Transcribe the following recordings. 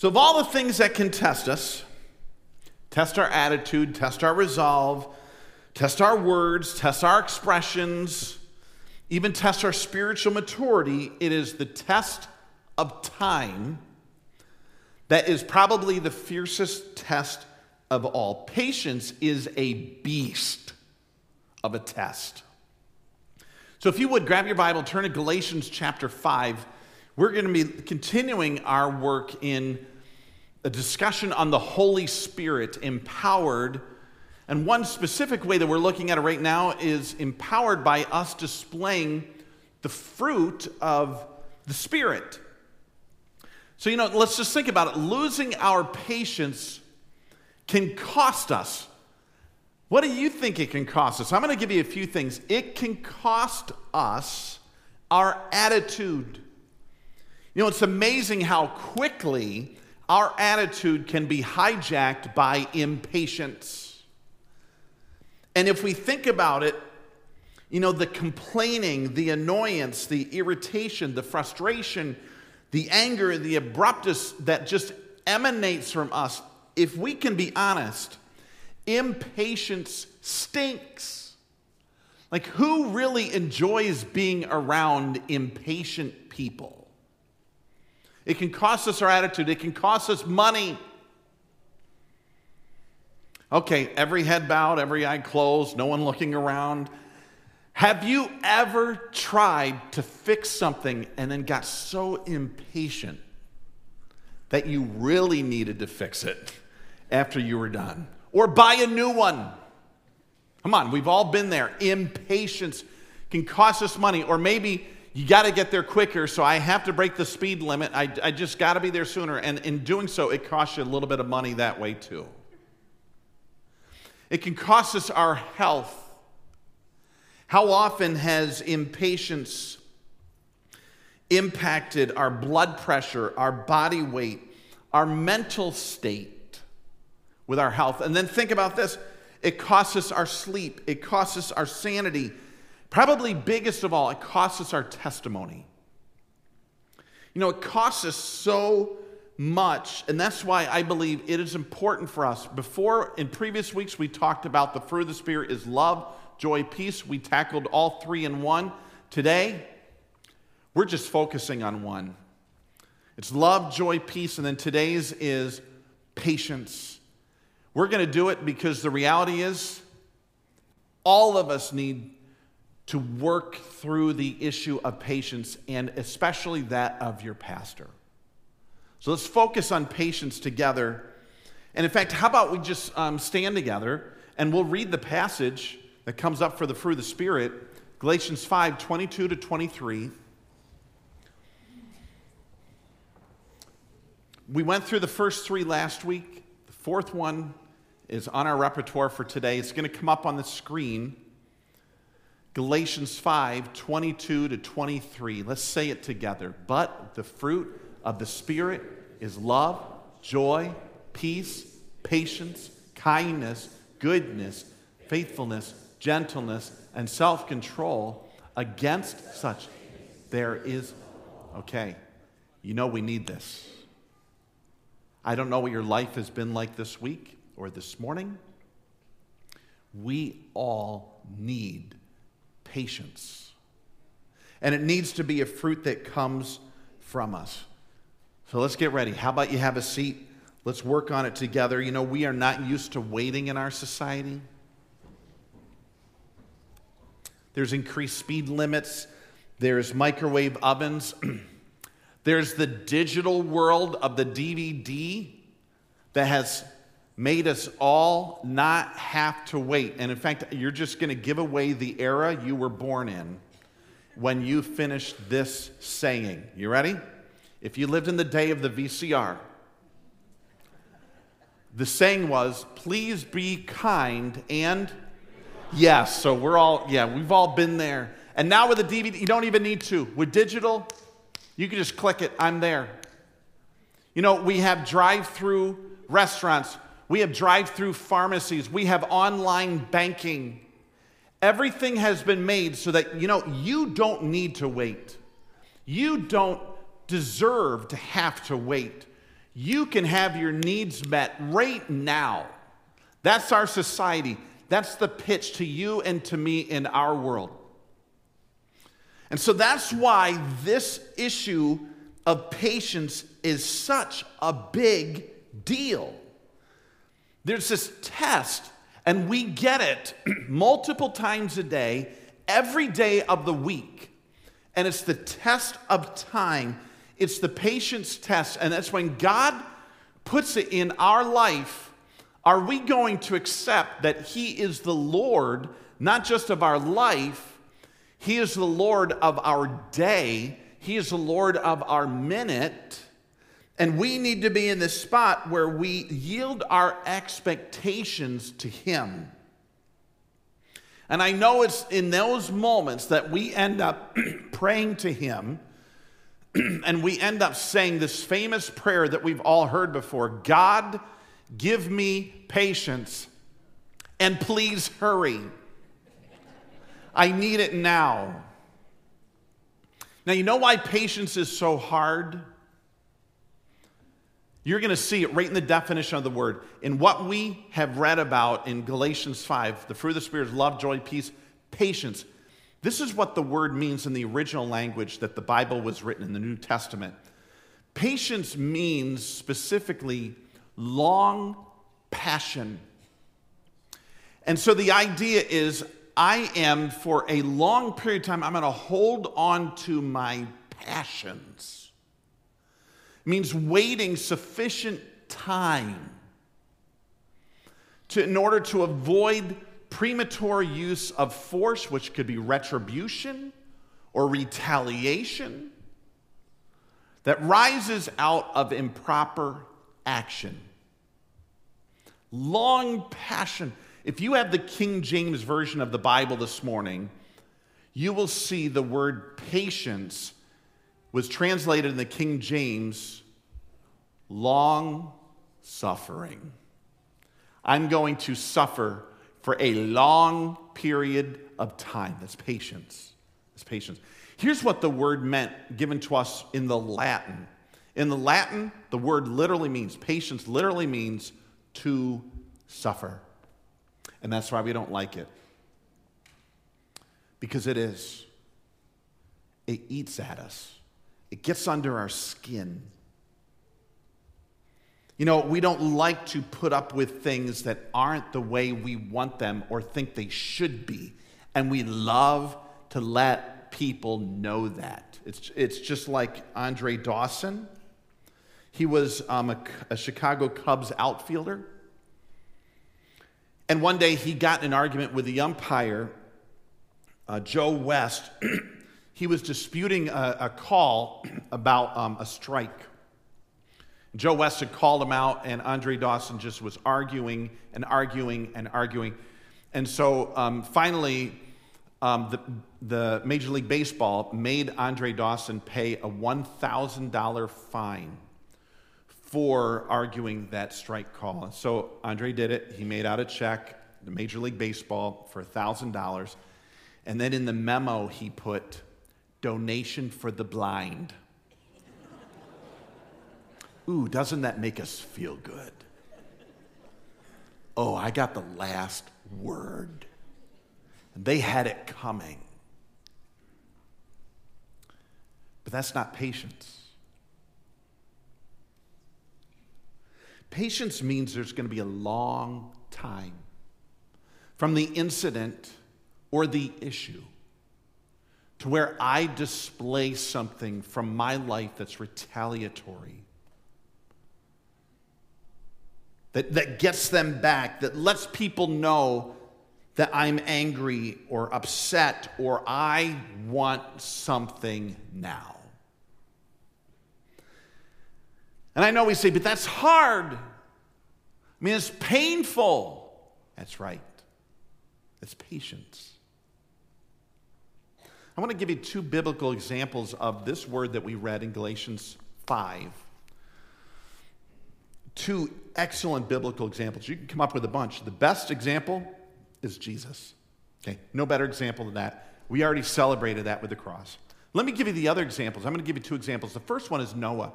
So of all the things that can test us, test our attitude, test our resolve, test our words, test our expressions, even test our spiritual maturity, it is the test of time that is probably the fiercest test of all. Patience is a beast of a test. So if you would, grab your Bible, turn to Galatians chapter 5. We're going to be continuing our work in a discussion on the Holy Spirit, empowered. And one specific way that we're looking at it right now is empowered by us displaying the fruit of the Spirit. So, let's just think about it. Losing our patience can cost us. What do you think it can cost us? I'm going to give you a few things. It can cost us our attitude. It's amazing how quickly our attitude can be hijacked by impatience. And if we think about it, the complaining, the annoyance, the irritation, the frustration, the anger, the abruptness that just emanates from us, if we can be honest, impatience stinks. Like, who really enjoys being around impatient people? It can cost us our attitude. It can cost us money. Okay, every head bowed, every eye closed, no one looking around. Have you ever tried to fix something and then got so impatient that you really needed to fix it after you were done? Or buy a new one? Come on, we've all been there. Impatience can cost us money. Or maybe you got to get there quicker, so I have to break the speed limit. I just got to be there sooner. And in doing so, it costs you a little bit of money that way too. It can cost us our health. How often has impatience impacted our blood pressure, our body weight, our mental state with our health? And then think about this. It costs us our sleep. It costs us our sanity. Probably biggest of all, it costs us our testimony. It costs us so much, and that's why I believe it is important for us. Before, in previous weeks, we talked about the fruit of the Spirit is love, joy, peace. We tackled all three in one. Today, we're just focusing on one. It's love, joy, peace, and then today's is patience. We're going to do it because the reality is all of us need to work through the issue of patience, and especially that of your pastor. So let's focus on patience together. And in fact, how about we just stand together and we'll read the passage that comes up for the fruit of the Spirit, Galatians 5, 22 to 23. We went through the first three last week. The fourth one is on our repertoire for today. It's going to come up on the screen. Galatians 5, 22 to 23. Let's say it together. But the fruit of the Spirit is love, joy, peace, patience, kindness, goodness, faithfulness, gentleness, and self-control. Against such there is... Okay, we need this. I don't know what your life has been like this week or this morning. We all need patience. And it needs to be a fruit that comes from us. So let's get ready. How about you have a seat? Let's work on it together. We are not used to waiting in our society. There's increased speed limits. There's microwave ovens. There's the digital world of the DVD that has made us all not have to wait. And in fact, you're just going to give away the era you were born in when you finish this saying. You ready? If you lived in the day of the VCR, the saying was, please be kind and... Yes, so we've all been there. And now with the DVD, you don't even need to. With digital, you can just click it. I'm there. We have drive-through restaurants. We have drive-through pharmacies. We have online banking. Everything has been made so that, you don't need to wait. You don't deserve to have to wait. You can have your needs met right now. That's our society. That's the pitch to you and to me in our world. And so that's why this issue of patience is such a big deal. There's this test, and we get it multiple times a day, every day of the week. And it's the test of time. It's the patience test. And that's when God puts it in our life. Are we going to accept that He is the Lord, not just of our life? He is the Lord of our day. He is the Lord of our minute. And we need to be in this spot where we yield our expectations to Him. And I know it's in those moments that we end up praying to Him, and we end up saying this famous prayer that we've all heard before: God, give me patience, and please hurry. I need it now. Now, you know why patience is so hard? You're going to see it right in the definition of the word. In what we have read about in Galatians 5, the fruit of the Spirit is love, joy, peace, patience. This is what the word means in the original language that the Bible was written in the New Testament. Patience means specifically long passion. And so the idea is, I am, for a long period of time, I'm going to hold on to my passions. It means waiting sufficient time in order to avoid premature use of force, which could be retribution or retaliation, that rises out of improper action. Long passion. If you have the King James Version of the Bible this morning, you will see the word patience was translated in the King James, long suffering. I'm going to suffer for a long period of time. That's patience. That's patience. Here's what the word meant given to us in the Latin. In the Latin, the word literally means, patience literally means to suffer. And that's why we don't like it. Because it is. It eats at us. It gets under our skin. You know, we don't like to put up with things that aren't the way we want them or think they should be. And we love to let people know that. It's just like Andre Dawson. He was a Chicago Cubs outfielder. And one day he got in an argument with the umpire, Joe West. He was disputing a call about a strike. Joe West had called him out, and Andre Dawson just was arguing. And so finally, the Major League Baseball made Andre Dawson pay a $1,000 fine for arguing that strike call. And so Andre did it. He made out a check to Major League Baseball for $1,000. And then in the memo, he put, donation for the blind. Ooh, doesn't that make us feel good? Oh, I got the last word. And they had it coming. But that's not patience. Patience means there's going to be a long time from the incident or the issue to where I display something from my life that's retaliatory, that gets them back, that lets people know that I'm angry or upset or I want something now. And I know we say, but that's hard. I mean, it's painful. That's right. It's patience. I want to give you two biblical examples of this word that we read in Galatians 5. Two excellent biblical examples. You can come up with a bunch. The best example is Jesus. Okay, no better example than that. We already celebrated that with the cross. Let me give you the other examples. I'm going to give you two examples. The first one is Noah.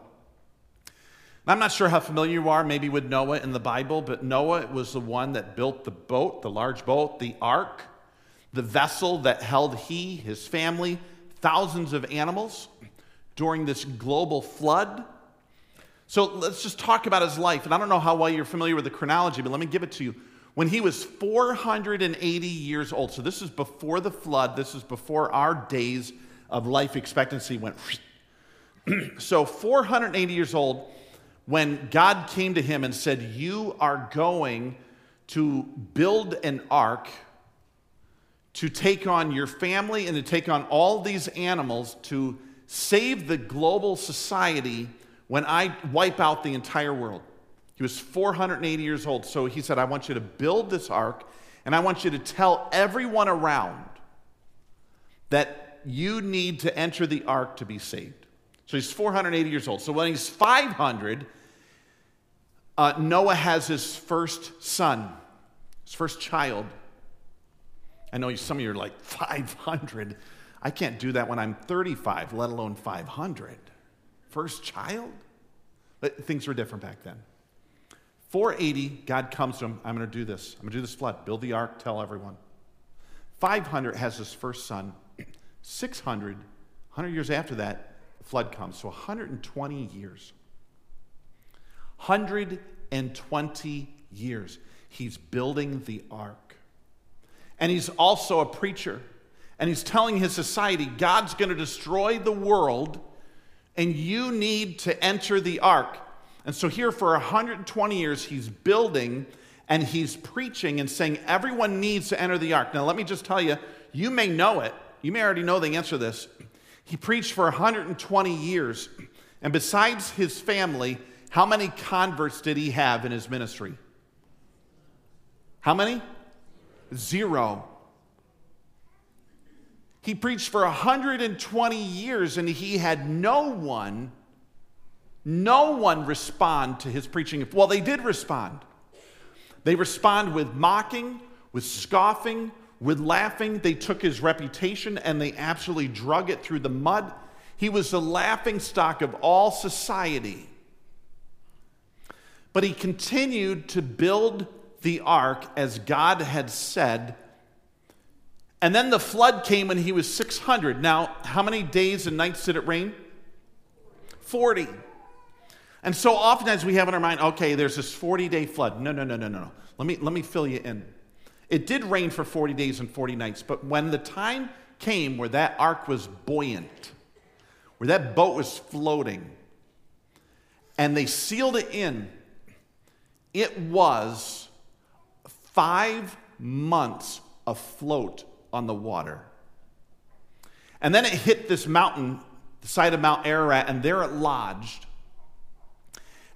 I'm not sure how familiar you are maybe with Noah in the Bible, but Noah was the one that built the boat, the large boat, the ark, the vessel that held he, his family, thousands of animals during this global flood. So let's just talk about his life. And I don't know how well you're familiar with the chronology, but let me give it to you. When he was 480 years old, so this is before the flood, this is before our days of life expectancy went. So 480 years old, when God came to him and said, you are going to build an ark to take on your family and to take on all these animals to save the global society when I wipe out the entire world. He was 480 years old. So he said, I want you to build this ark, and I want you to tell everyone around that you need to enter the ark to be saved. So he's 480 years old. So when he's 500, Noah has his first son, his first child. I know some of you are like, 500? I can't do that when I'm 35, let alone 500. First child? But things were different back then. 480, God comes to him, I'm going to do this. I'm going to do this flood. Build the ark, tell everyone. 500 has his first son. 600, 100 years after that, the flood comes. So 120 years. 120 years. He's building the ark. And he's also a preacher. And he's telling his society, God's going to destroy the world, and you need to enter the ark. And so here for 120 years, he's building and he's preaching and saying everyone needs to enter the ark. Now, let me just tell you, you may know it. You may already know the answer to this. He preached for 120 years. And besides his family, how many converts did he have in his ministry? How many? Zero. He preached for 120 years and he had no one respond to his preaching. Well, they did respond. They respond with mocking, with scoffing, with laughing. They took his reputation and they absolutely drug it through the mud. He was the laughing stock of all society. But he continued to build the ark as God had said. And then the flood came when he was 600. Now, how many days and nights did it rain? 40. And so oftentimes we have in our mind, okay, there's this 40-day flood. No. Let me fill you in. It did rain for 40 days and 40 nights, but when the time came where that ark was buoyant, where that boat was floating, and they sealed it in, it was 5 months afloat on the water. And then it hit this mountain, the side of Mount Ararat, and there it lodged.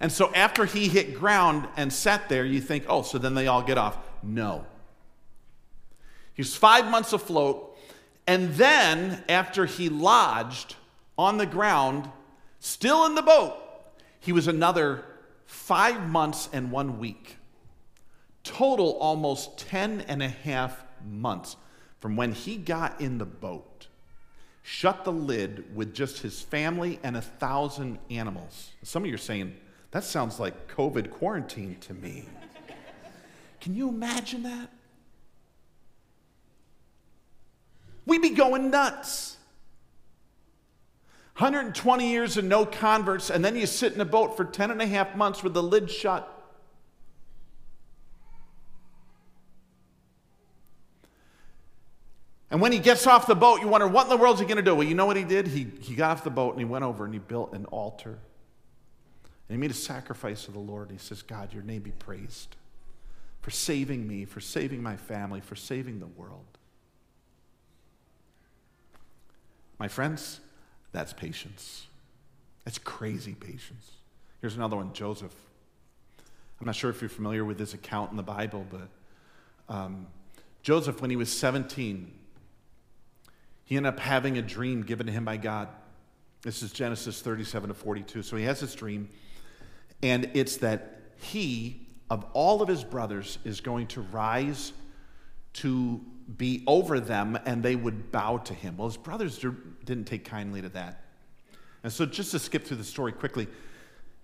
And so after he hit ground and sat there, you think, oh, so then they all get off. No. He's 5 months afloat, and then after he lodged on the ground, still in the boat, he was another 5 months and 1 week. Total almost 10.5 months from when he got in the boat, shut the lid with just his family and 1,000 animals. Some of you are saying, that sounds like COVID quarantine to me. Can you imagine that? We'd be going nuts. 120 years and no converts, and then you sit in a boat for 10.5 months with the lid shut. And when he gets off the boat, you wonder, what in the world is he going to do? Well, you know what he did? He got off the boat and he went over and he built an altar. And he made a sacrifice to the Lord. He says, God, your name be praised for saving me, for saving my family, for saving the world. My friends, that's patience. That's crazy patience. Here's another one, Joseph. I'm not sure if you're familiar with this account in the Bible, but Joseph, when he was 17, he ended up having a dream given to him by God. This is Genesis 37-42. So he has this dream. And it's that he, of all of his brothers, is going to rise to be over them, and they would bow to him. Well, his brothers didn't take kindly to that. And so just to skip through the story quickly,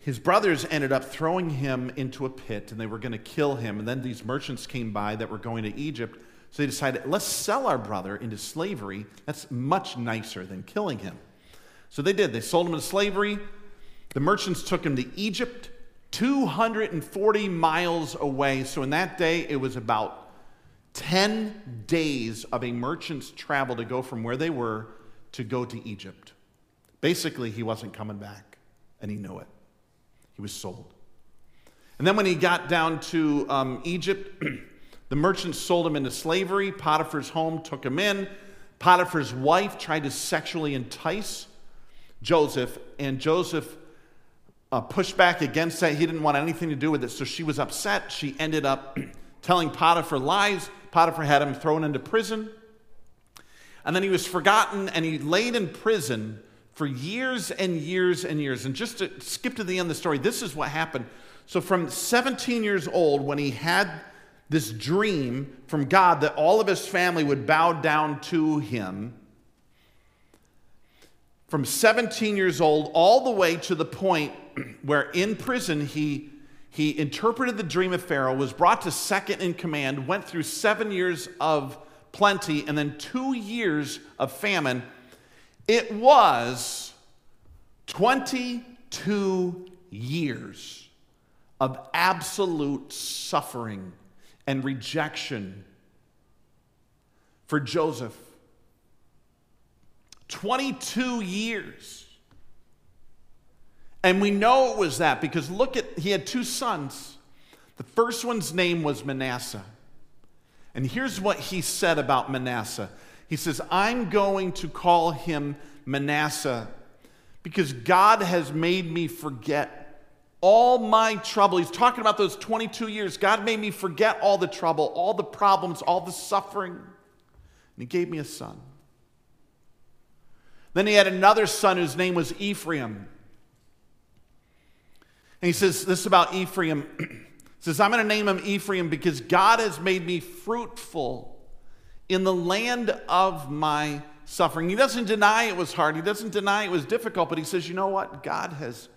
His brothers ended up throwing him into a pit, and they were going to kill him. And then these merchants came by that were going to Egypt, so they decided, let's sell our brother into slavery. That's much nicer than killing him. So they did. They sold him into slavery. The merchants took him to Egypt, 240 miles away. So in that day, it was about 10 days of a merchant's travel to go from where they were to go to Egypt. Basically, he wasn't coming back, and he knew it. He was sold. And then when he got down to Egypt, the merchants sold him into slavery. Potiphar's home took him in. Potiphar's wife tried to sexually entice Joseph, and Joseph pushed back against that. He didn't want anything to do with it, so she was upset. She ended up telling Potiphar lies. Potiphar had him thrown into prison. And then he was forgotten, and he laid in prison for years and years and years. And just to skip to the end of the story, this is what happened. So from 17 years old, when he had this dream from God that all of his family would bow down to him, from 17 years old all the way to the point where in prison he interpreted the dream of Pharaoh, was brought to second in command, went through 7 years of plenty, and then 2 years of famine. It was 22 years of absolute suffering and rejection for Joseph. 22 years. And we know it was that because look at, he had two sons. The first one's name was Manasseh. And here's what he said about Manasseh. He says, I'm going to call him Manasseh because God has made me forget all my trouble. He's talking about those 22 years. God made me forget all the trouble, all the problems, all the suffering. And he gave me a son. Then he had another son whose name was Ephraim. And he says this about Ephraim. He says, I'm going to name him Ephraim because God has made me fruitful in the land of my suffering. He doesn't deny it was hard. He doesn't deny it was difficult, but he says, you know what? God has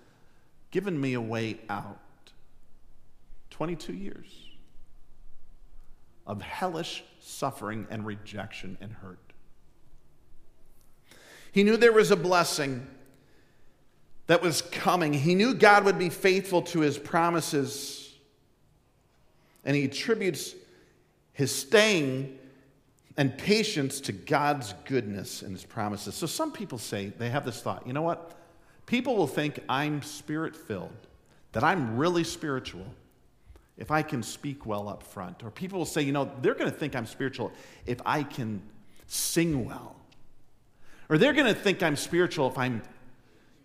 given me a way out. 22 years of hellish suffering and rejection and hurt. He knew there was a blessing that was coming. He knew God would be faithful to his promises. And he attributes his staying and patience to God's goodness and his promises. So some people say, they have this thought, you know what? People will think I'm spirit-filled, that I'm really spiritual if I can speak well up front. Or people will say, you know, they're going to think I'm spiritual if I can sing well. Or they're going to think I'm spiritual if I'm,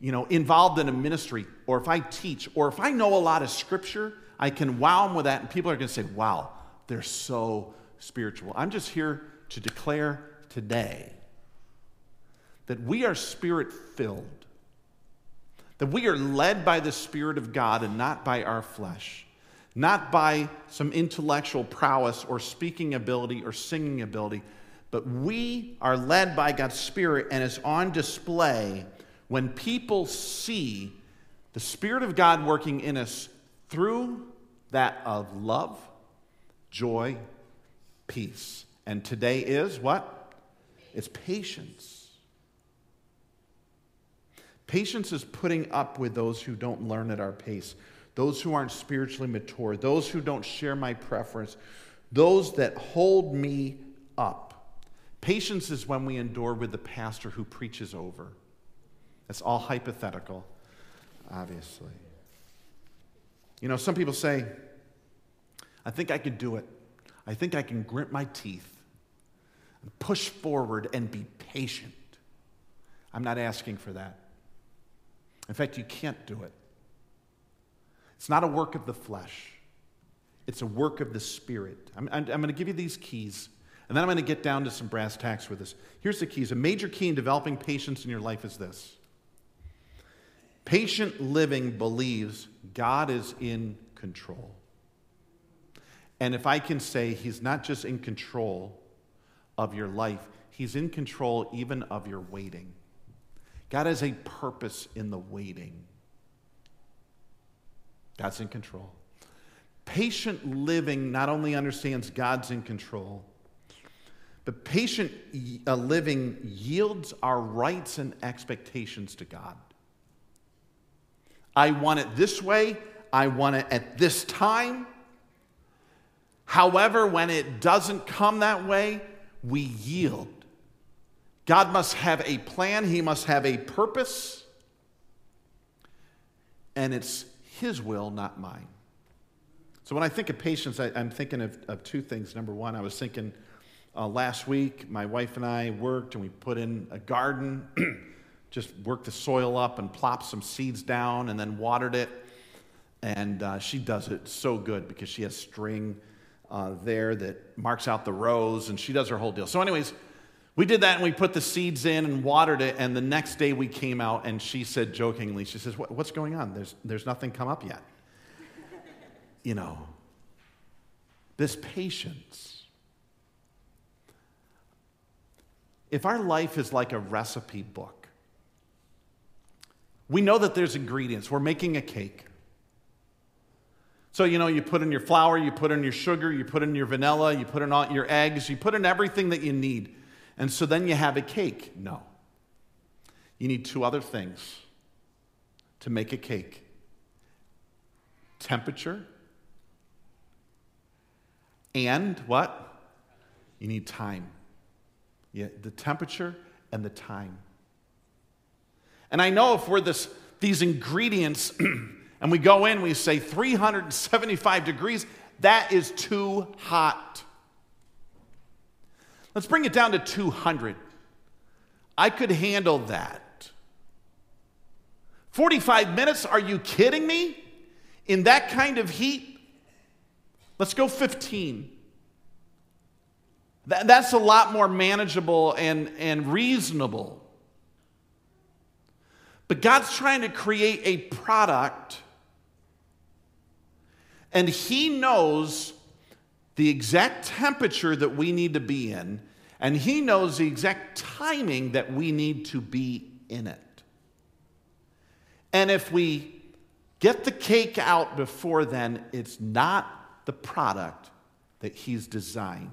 you know, involved in a ministry, or if I teach, or if I know a lot of scripture, I can wow them with that. And people are going to say, wow, they're so spiritual. I'm just here to declare today that we are spirit-filled, that we are led by the Spirit of God and not by our flesh, not by some intellectual prowess or speaking ability or singing ability, but we are led by God's Spirit, and it's on display when people see the Spirit of God working in us through that of love, joy, peace. And today is what? It's patience. Patience is putting up with those who don't learn at our pace, those who aren't spiritually mature, those who don't share my preference, those that hold me up. Patience is when we endure with the pastor who preaches over. That's all hypothetical, obviously. You know, some people say, I think I could do it. I think I can grit my teeth and push forward and be patient. I'm not asking for that. In fact, you can't do it. It's not a work of the flesh. It's a work of the Spirit. I'm going to give you these keys, and then I'm going to get down to some brass tacks with this. Here's the keys. A major key in developing patience in your life is this. Patient living believes God is in control. And if I can say he's not just in control of your life, he's in control even of your waiting. God has a purpose in the waiting. God's in control. Patient living not only understands God's in control, but patient living yields our rights and expectations to God. I want it this way. I want it at this time. However, when it doesn't come that way, we yield. God must have a plan. He must have a purpose. And it's His will, not mine. So when I think of patience, I'm thinking of two things. Number one, I was thinking last week, my wife and I worked and we put in a garden, just worked the soil up and plopped some seeds down and then watered it. And she does it so good because she has string there that marks out the rows and she does her whole deal. So anyways, we did that and we put the seeds in and watered it, and the next day we came out and she said jokingly, she says, what's going on? There's nothing come up yet. You know, this patience. If our life is like a recipe book, we know that there's ingredients. We're making a cake. So, you know, you put in your flour, you put in your sugar, you put in your vanilla, you put in all your eggs, you put in everything that you need. And so then you have a cake. No. You need two other things to make a cake. Temperature. And what? You need time. Yeah, the temperature and the time. And I know if we're these ingredients and we go in, we say 375 degrees, that is too hot. Let's bring it down to 200. I could handle that. 45 minutes? Are you kidding me? In that kind of heat? Let's go 15. That's a lot more manageable and reasonable. But God's trying to create a product, and He knows the exact temperature that we need to be in, and He knows the exact timing that we need to be in it. And if we get the cake out before then, it's not the product that He's designed.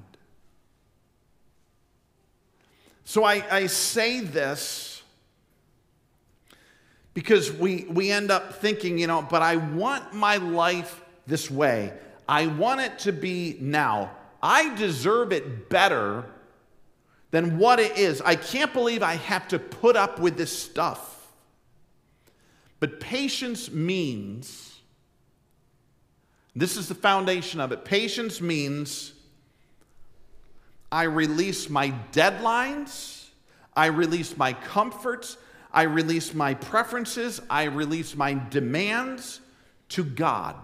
So I say this because we end up thinking, you know, but I want my life this way. I want it to be now. I deserve it better than what it is. I can't believe I have to put up with this stuff. But patience means, this is the foundation of it. Patience means I release my deadlines. I release my comforts. I release my preferences. I release my demands to God.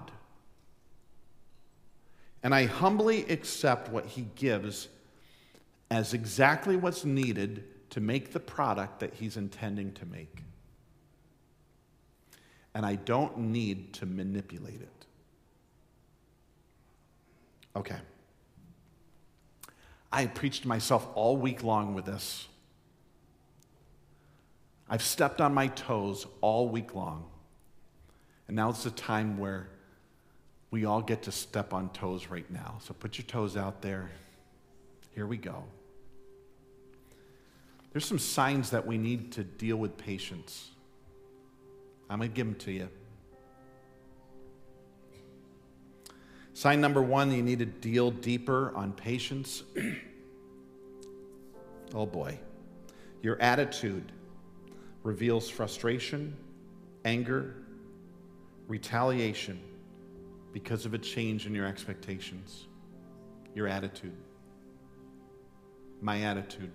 And I humbly accept what He gives as exactly what's needed to make the product that He's intending to make. And I don't need to manipulate it. Okay. I preached to myself all week long with this. I've stepped on my toes all week long. And now it's the time where we all get to step on toes right now. So put your toes out there. Here we go. There's some signs that we need to deal with patience. I'm going to give them to you. Sign number one, you need to deal deeper on patience. Oh boy. Your attitude reveals frustration, anger, retaliation, because of a change in your expectations, your attitude, my attitude.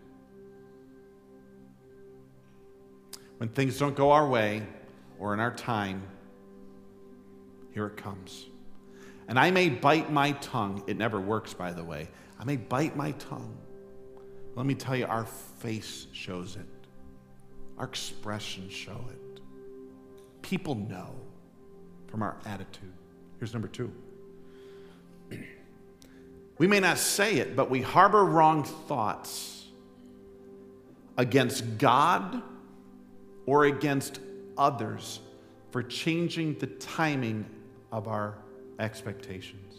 When things don't go our way or in our time, here it comes. And I may bite my tongue. It never works, by the way. I may bite my tongue. Let me tell you, our face shows it. Our expressions show it. People know from our attitude. Here's number two. We may not say it, but we harbor wrong thoughts against God or against others for changing the timing of our expectations.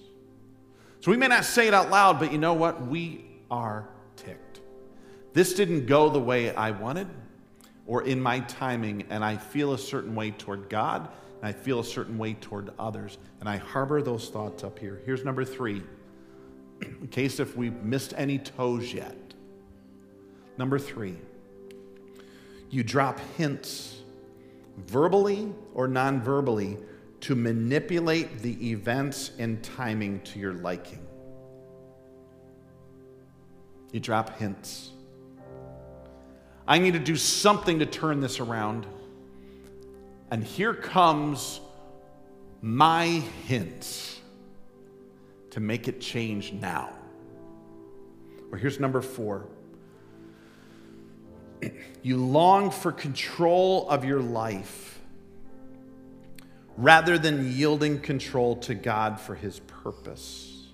So we may not say it out loud, but you know what? We are ticked. This didn't go the way I wanted or in my timing, and I feel a certain way toward God, and I feel a certain way toward others, and I harbor those thoughts up here. Here's number 3, in case if we've missed any toes yet. Number 3, you drop hints, verbally or non-verbally, to manipulate the events and timing to your liking. You drop hints. I need to do something to turn this around. And here comes my hints to make it change now. Or here's number 4. You long for control of your life rather than yielding control to God for his purpose.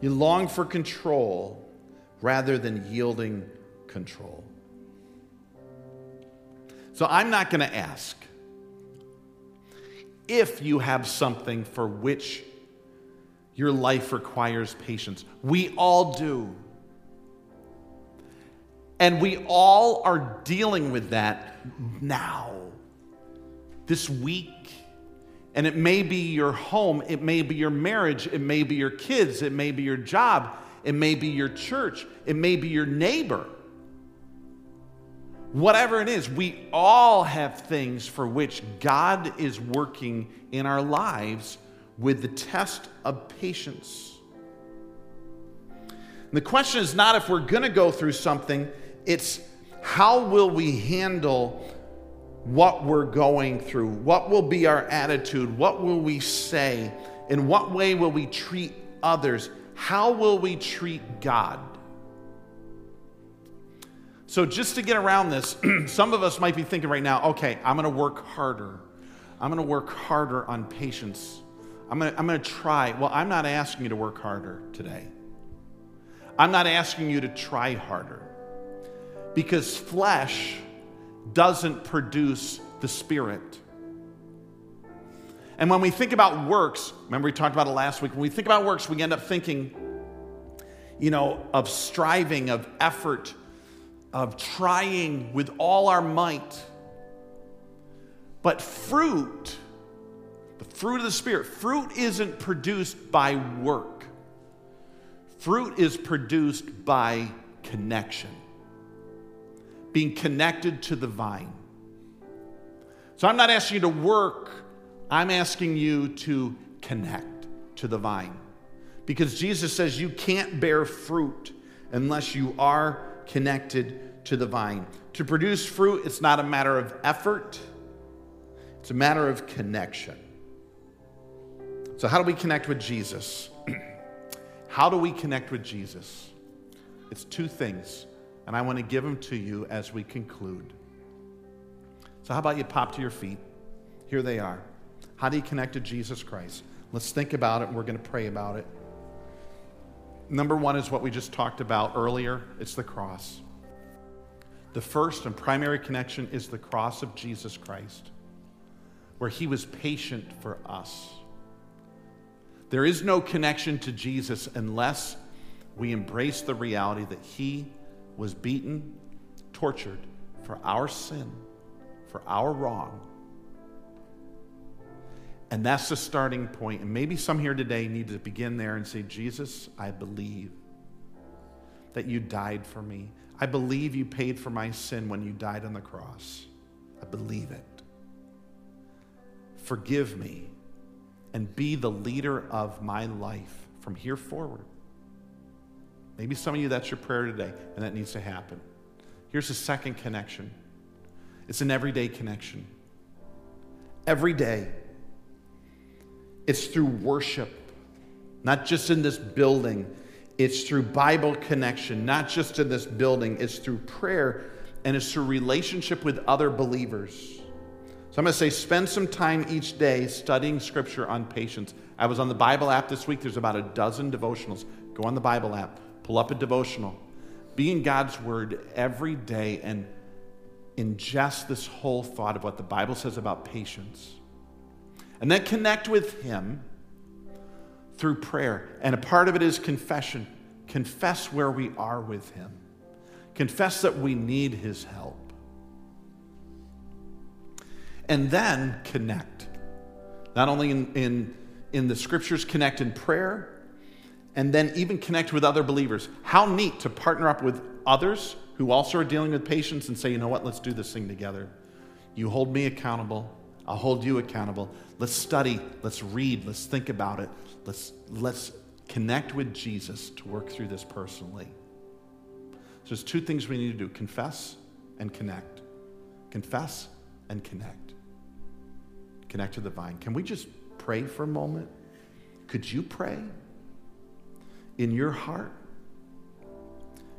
You long for control rather than yielding control. So I'm not going to ask if you have something for which your life requires patience. We all do. And we all are dealing with that now, this week. And it may be your home, it may be your marriage, it may be your kids, it may be your job, it may be your church, it may be your neighbor. Whatever it is, we all have things for which God is working in our lives with the test of patience. And the question is not if we're going to go through something, it's how will we handle what we're going through? What will be our attitude? What will we say? In what way will we treat others? How will we treat God? So just to get around this, some of us might be thinking right now, okay, I'm going to work harder. I'm going to work harder on patience. I'm going to try. Well, I'm not asking you to work harder today. I'm not asking you to try harder, because flesh doesn't produce the Spirit. And when we think about works, remember we talked about it last week, when we think about works, we end up thinking, of striving, of effort, of trying with all our might. But fruit, the fruit of the Spirit, fruit isn't produced by work. Fruit is produced by connection, being connected to the vine. So I'm not asking you to work, I'm asking you to connect to the vine. Because Jesus says you can't bear fruit unless you are connected to the vine. To produce fruit, it's not a matter of effort, it's a matter of connection. So how do we connect with Jesus? How do we connect with Jesus? It's 2 things, and I want to give them to you as we conclude. So how about you pop to your feet? Here they are. How do you connect to Jesus Christ? Let's think about it, and we're going to pray about it. Number 1 is what we just talked about earlier. It's the cross. The first and primary connection is the cross of Jesus Christ, where he was patient for us. There is no connection to Jesus unless we embrace the reality that he was beaten, tortured for our sin, for our wrong. And that's the starting point. And maybe some here today need to begin there and say, Jesus, I believe that you died for me. I believe you paid for my sin when you died on the cross. I believe it. Forgive me. And be the leader of my life from here forward. Maybe some of you, that's your prayer today, and that needs to happen. Here's the second connection. It's an everyday connection. Every day. It's through worship, not just in this building. It's through Bible connection, not just in this building. It's through prayer, and it's through relationship with other believers. So I'm going to say spend some time each day studying Scripture on patience. I was on the Bible app this week. There's about a dozen devotionals. Go on the Bible app. Pull up a devotional. Be in God's Word every day and ingest this whole thought of what the Bible says about patience. and then connect with him through prayer. And a part of it is confession. Confess where we are with him. Confess that we need his help. And then connect. Not only in the scriptures, connect in prayer, and then even connect with other believers. How neat to partner up with others who also are dealing with patience and say, you know what, let's do this thing together. You hold me accountable. I'll hold you accountable. Let's study. Let's read. Let's think about it. Let's connect with Jesus to work through this personally. So there's two things we need to do. Confess and connect. Confess and connect. Connect to the vine. Can we just pray for a moment? Could you pray in your heart?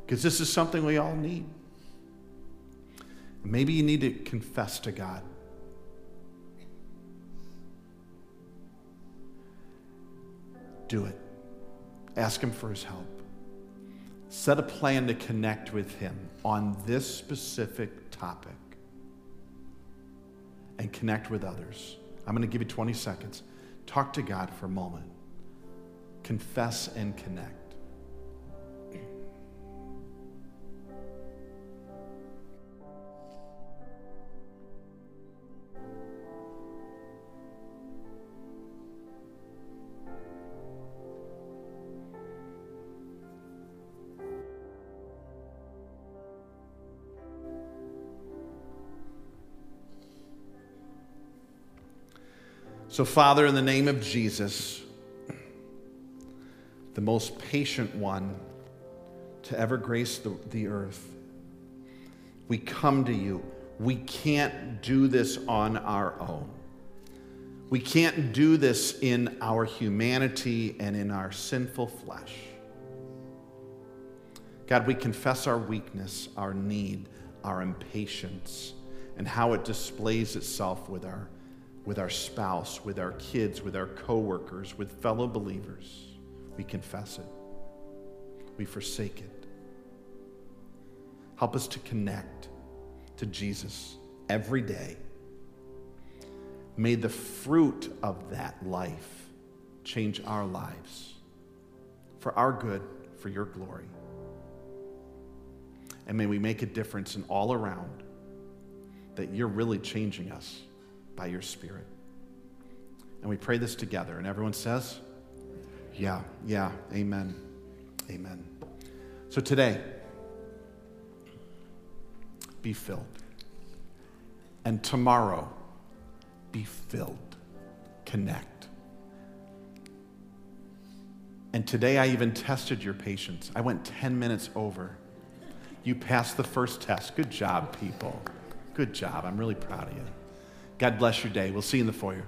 Because this is something we all need. Maybe you need to confess to God. Do it. Ask him for his help. Set a plan to connect with him on this specific topic and connect with others. I'm going to give you 20 seconds. Talk to God for a moment. Confess and connect. So, Father, in the name of Jesus, the most patient one to ever grace the earth, we come to you. We can't do this on our own. We can't do this in our humanity and in our sinful flesh. God, we confess our weakness, our need, our impatience, and how it displays itself with our spouse, with our kids, with our coworkers, with fellow believers. We confess it. We forsake it. Help us to connect to Jesus every day. May the fruit of that life change our lives for our good, for your glory. And may we make a difference in all around, that you're really changing us by your Spirit. And we pray this together. And everyone says, yeah, amen, amen. So today, be filled. And tomorrow, be filled. Connect. And today I even tested your patience. I went 10 minutes over. You passed the first test. Good job, people. Good job. I'm really proud of you. God bless your day. We'll see you in the foyer.